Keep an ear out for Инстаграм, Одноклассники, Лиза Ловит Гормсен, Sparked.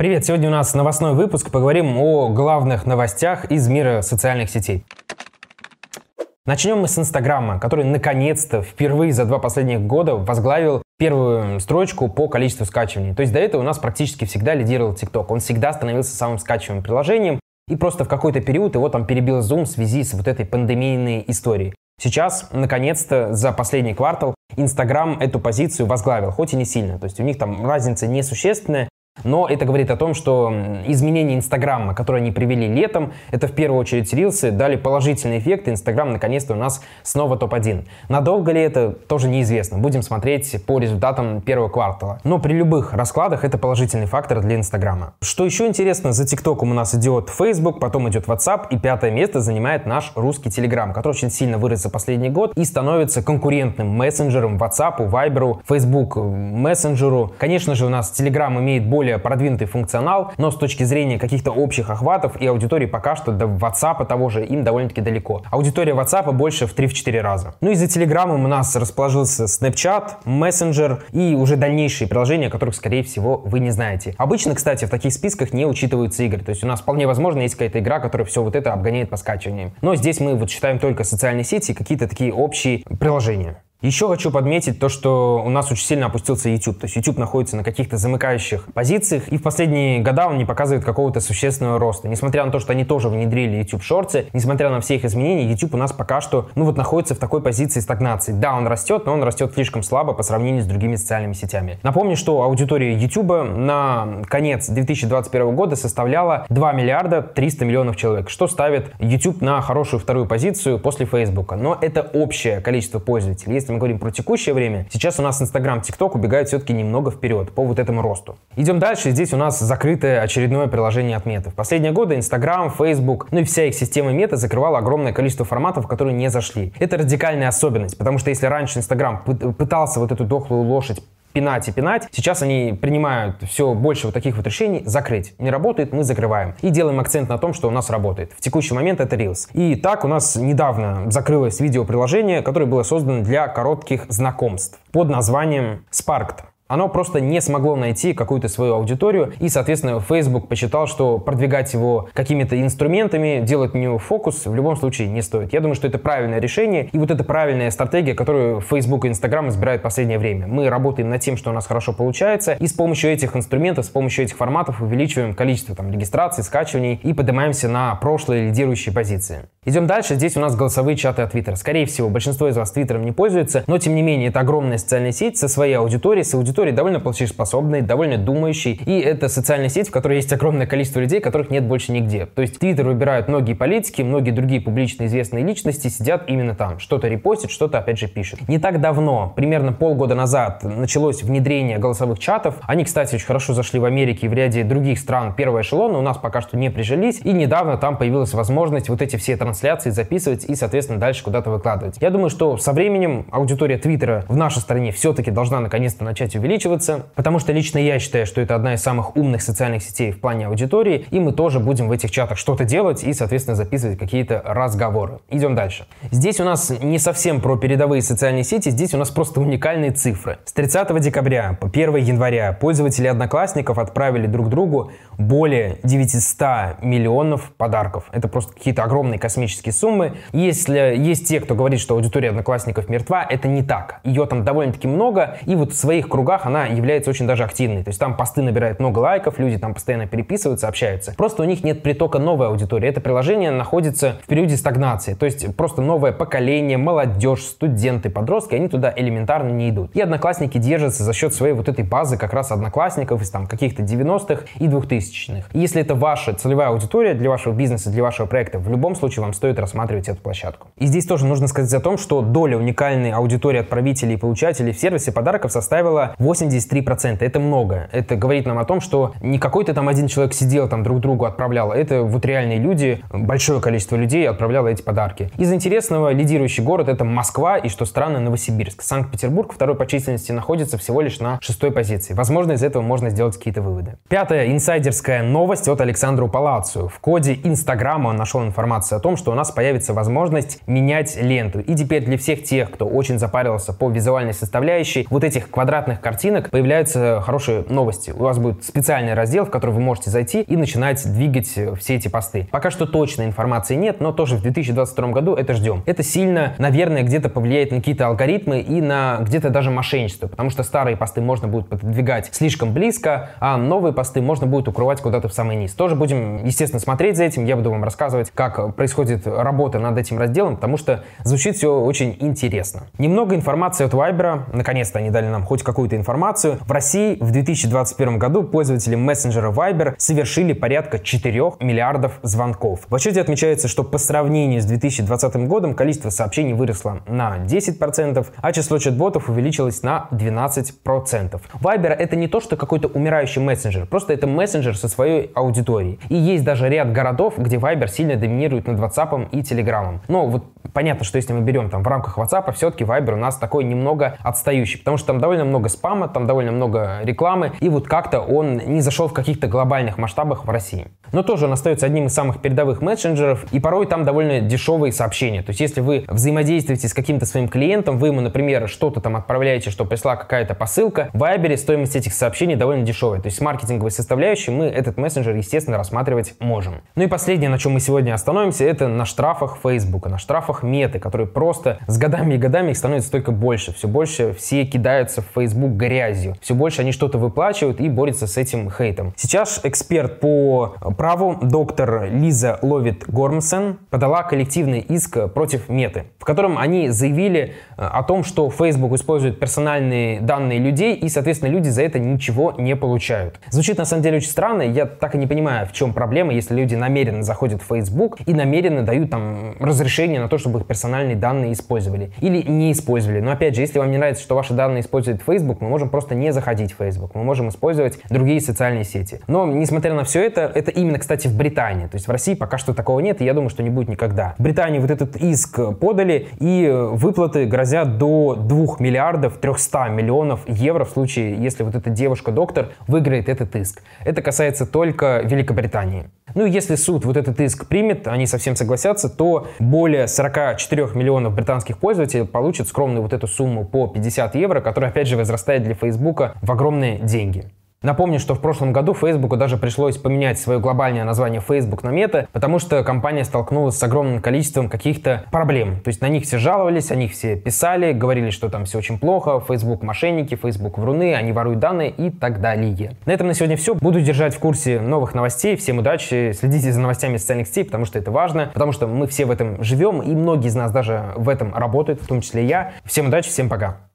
Привет, сегодня у нас новостной выпуск, поговорим о главных новостях из мира социальных сетей. Начнем мы с Инстаграма, который наконец-то впервые за 2 последних года возглавил первую строчку по количеству скачиваний. То есть до этого у нас практически всегда лидировал ТикТок, он всегда становился самым скачиваемым приложением, и просто в какой-то период его там перебил Zoom в связи с вот этой пандемийной историей. Сейчас, наконец-то, за последний квартал Инстаграм эту позицию возглавил, хоть и не сильно. То есть у них там разница несущественная, но это говорит о том, что изменения Инстаграма, которые они привели летом, это в первую очередь рилсы, дали положительный эффект, и Инстаграм наконец-то у нас снова топ-1. Надолго ли это, тоже неизвестно. Будем смотреть по результатам первого квартала. Но при любых раскладах это положительный фактор для Инстаграма. Что еще интересно, за ТикТоком у нас идет Facebook, потом идет WhatsApp, и 5-е место занимает наш русский Telegram, который очень сильно вырос за последний год и становится конкурентным мессенджером WhatsApp, Viber, Facebook, мессенджеру. Конечно же, у нас Telegram имеет более продвинутый функционал, но с точки зрения каких-то общих охватов и аудитории пока что до WhatsApp того же им довольно-таки далеко. Аудитория WhatsApp больше в 3-4 раза. Ну и за Telegram у нас расположился Snapchat, Messenger и уже дальнейшие приложения, о которых, скорее всего, вы не знаете. Обычно, кстати, в таких списках не учитываются игры, то есть у нас вполне возможно есть какая-то игра, которая все вот это обгоняет по скачиваниям. Но здесь мы вот считаем только социальные сети и какие-то такие общие приложения. Еще хочу подметить то, что у нас очень сильно опустился YouTube. То есть YouTube находится на каких-то замыкающих позициях, и в последние года он не показывает какого-то существенного роста. Несмотря на то, что они тоже внедрили YouTube шорты, несмотря на все их изменения, YouTube у нас пока что, находится в такой позиции стагнации. Да, он растет, но он растет слишком слабо по сравнению с другими социальными сетями. Напомню, что аудитория YouTube на конец 2021 года составляла 2 300 000 000 человек, что ставит YouTube на хорошую вторую позицию после Facebook. Но это общее количество пользователей. Мы говорим про текущее время, сейчас у нас Инстаграм, ТикТок убегают все-таки немного вперед по вот этому росту. Идем дальше, здесь у нас закрытое очередное приложение от Меты. В последние годы Инстаграм, Фейсбук, и вся их система Мета закрывала огромное количество форматов, которые не зашли. Это радикальная особенность, потому что если раньше Инстаграм пытался вот эту дохлую лошадь пинать и пинать. Сейчас они принимают все больше вот таких вот решений. Закрыть. Не работает, мы закрываем. И делаем акцент на том, что у нас работает. В текущий момент это Reels. И так у нас недавно закрылось видеоприложение, которое было создано для коротких знакомств под названием Sparked. Оно просто не смогло найти какую-то свою аудиторию, и, соответственно, Facebook посчитал, что продвигать его какими-то инструментами, делать на него фокус в любом случае не стоит. Я думаю, что это правильное решение, и вот это правильная стратегия, которую Facebook и Instagram избирают в последнее время. Мы работаем над тем, что у нас хорошо получается, и с помощью этих инструментов, с помощью этих форматов увеличиваем количество регистраций, скачиваний и поднимаемся на прошлые лидирующие позиции. Идем дальше, здесь у нас голосовые чаты от Twitter. Скорее всего, большинство из вас Твиттером не пользуется, но, тем не менее, это огромная социальная сеть со своей аудиторией, с аудиторией довольно платежеспособный, довольно думающий. И это социальная сеть, в которой есть огромное количество людей, которых нет больше нигде. То есть Твиттер выбирают многие политики, многие другие публично известные личности сидят именно там. Что-то репостят, что-то опять же пишут. Не так давно, примерно полгода назад, началось внедрение голосовых чатов. Они, кстати, очень хорошо зашли в Америке и в ряде других стран первого эшелона. У нас пока что не прижились. И недавно там появилась возможность вот эти все трансляции записывать и, соответственно, дальше куда-то выкладывать. Я думаю, что со временем аудитория Твиттера в нашей стране все-таки должна наконец-то начать увеличиваться. Потому что лично я считаю, что это одна из самых умных социальных сетей в плане аудитории, и мы тоже будем в этих чатах что-то делать и, соответственно, записывать какие-то разговоры. Идем дальше. Здесь у нас не совсем про передовые социальные сети, здесь у нас просто уникальные цифры. С 30 декабря по 1 января пользователи Одноклассников отправили друг другу более 900 миллионов подарков. Это просто какие-то огромные космические суммы. Если есть те, кто говорит, что аудитория Одноклассников мертва, это не так. Ее там довольно-таки много, и вот в своих кругах она является очень даже активной. То есть там посты набирают много лайков, люди там постоянно переписываются, общаются. Просто у них нет притока новой аудитории. Это приложение находится в периоде стагнации. То есть просто новое поколение, молодежь, студенты, подростки, они туда элементарно не идут. И Одноклассники держатся за счет своей вот этой базы как раз Одноклассников из там каких-то 90-х и 2000-х. И если это ваша целевая аудитория для вашего бизнеса, для вашего проекта, в любом случае вам стоит рассматривать эту площадку. И здесь тоже нужно сказать о том, что доля уникальной аудитории отправителей и получателей в сервисе подарков составила 83%. Это много. Это говорит нам о том, что не какой-то там один человек сидел там друг другу отправлял. Это вот реальные люди, большое количество людей отправляло эти подарки. Из интересного лидирующий город это Москва и, что странно, Новосибирск. Санкт-Петербург второй по численности находится всего лишь на 6-й позиции. Возможно, из этого можно сделать какие-то выводы. 5-я инсайдерская новость от Александру Палацию. В коде Инстаграма он нашел информацию о том, что у нас появится возможность менять ленту. И теперь для всех тех, кто очень запарился по визуальной составляющей вот этих квадратных картинок, картинок появляются хорошие новости. У вас будет специальный раздел, в который вы можете зайти и начинать двигать все эти посты. Пока что точной информации нет, но тоже в 2022 году это ждем. Это сильно, наверное, где-то повлияет на какие-то алгоритмы и на где-то даже мошенничество, потому что старые посты можно будет подвигать слишком близко, а новые посты можно будет укрывать куда-то в самый низ. Тоже будем, естественно, смотреть за этим. Я буду вам рассказывать, как происходит работа над этим разделом, потому что звучит все очень интересно. Немного информации от Viber. Наконец-то они дали нам хоть какую-то информацию. В России в 2021 году пользователи мессенджера Viber совершили порядка 4 миллиардов звонков. В отчете отмечается, что по сравнению с 2020 годом количество сообщений выросло на 10%, а число чат-ботов увеличилось на 12%. Viber — это не то, что какой-то умирающий мессенджер, просто это мессенджер со своей аудиторией. И есть даже ряд городов, где Viber сильно доминирует над WhatsApp и Telegram. Но вот понятно, что если мы берем там в рамках WhatsApp, все-таки Viber у нас такой немного отстающий, потому что там довольно много спама, там довольно много рекламы, и вот как-то он не зашел в каких-то глобальных масштабах в России. Но тоже он остается одним из самых передовых мессенджеров, и порой там довольно дешевые сообщения. То есть если вы взаимодействуете с каким-то своим клиентом, вы ему, например, что-то там отправляете, что пришла какая-то посылка, в Viber стоимость этих сообщений довольно дешевая. То есть с маркетинговой составляющей мы этот мессенджер, естественно, рассматривать можем. Ну и последнее, на чем мы сегодня остановимся, это на штрафах Facebook, на штрафах Меты, которые просто с годами и годами их становится только больше. Все больше все кидаются в Facebook грязью. Все больше они что-то выплачивают и борются с этим хейтом. Сейчас эксперт по праву доктор Лиза Ловит Гормсен подала коллективный иск против Меты, в котором они заявили о том, что Facebook использует персональные данные людей и, соответственно, люди за это ничего не получают. Звучит на самом деле очень странно. Я так и не понимаю, в чем проблема, если люди намеренно заходят в Facebook и намеренно дают там разрешение на то, чтобы их персональные данные использовали или не использовали. Но опять же, если вам не нравится, что ваши данные использует Facebook, мы можем просто не заходить в Facebook, мы можем использовать другие социальные сети. Но несмотря на все это именно, кстати, в Британии. То есть в России пока что такого нет, и я думаю, что не будет никогда. В Британии вот этот иск подали, и выплаты грозят до 2 миллиардов 300 миллионов евро в случае, если вот эта девушка-доктор выиграет этот иск. Это касается только Великобритании. Ну и если суд вот этот иск примет, они совсем согласятся, то более 44 миллионов британских пользователей получат скромную вот эту сумму по 50 евро, которая опять же возрастает для Фейсбука в огромные деньги. Напомню, что в прошлом году Фейсбуку даже пришлось поменять свое глобальное название Facebook на Мета, потому что компания столкнулась с огромным количеством каких-то проблем. То есть на них все жаловались, о них все писали, говорили, что там все очень плохо, Facebook мошенники, Facebook вруны, они воруют данные и так далее. На этом на сегодня все. Буду держать в курсе новых новостей. Всем удачи, следите за новостями социальных сетей, потому что это важно, потому что мы все в этом живем, и многие из нас даже в этом работают, в том числе и я. Всем удачи, всем пока.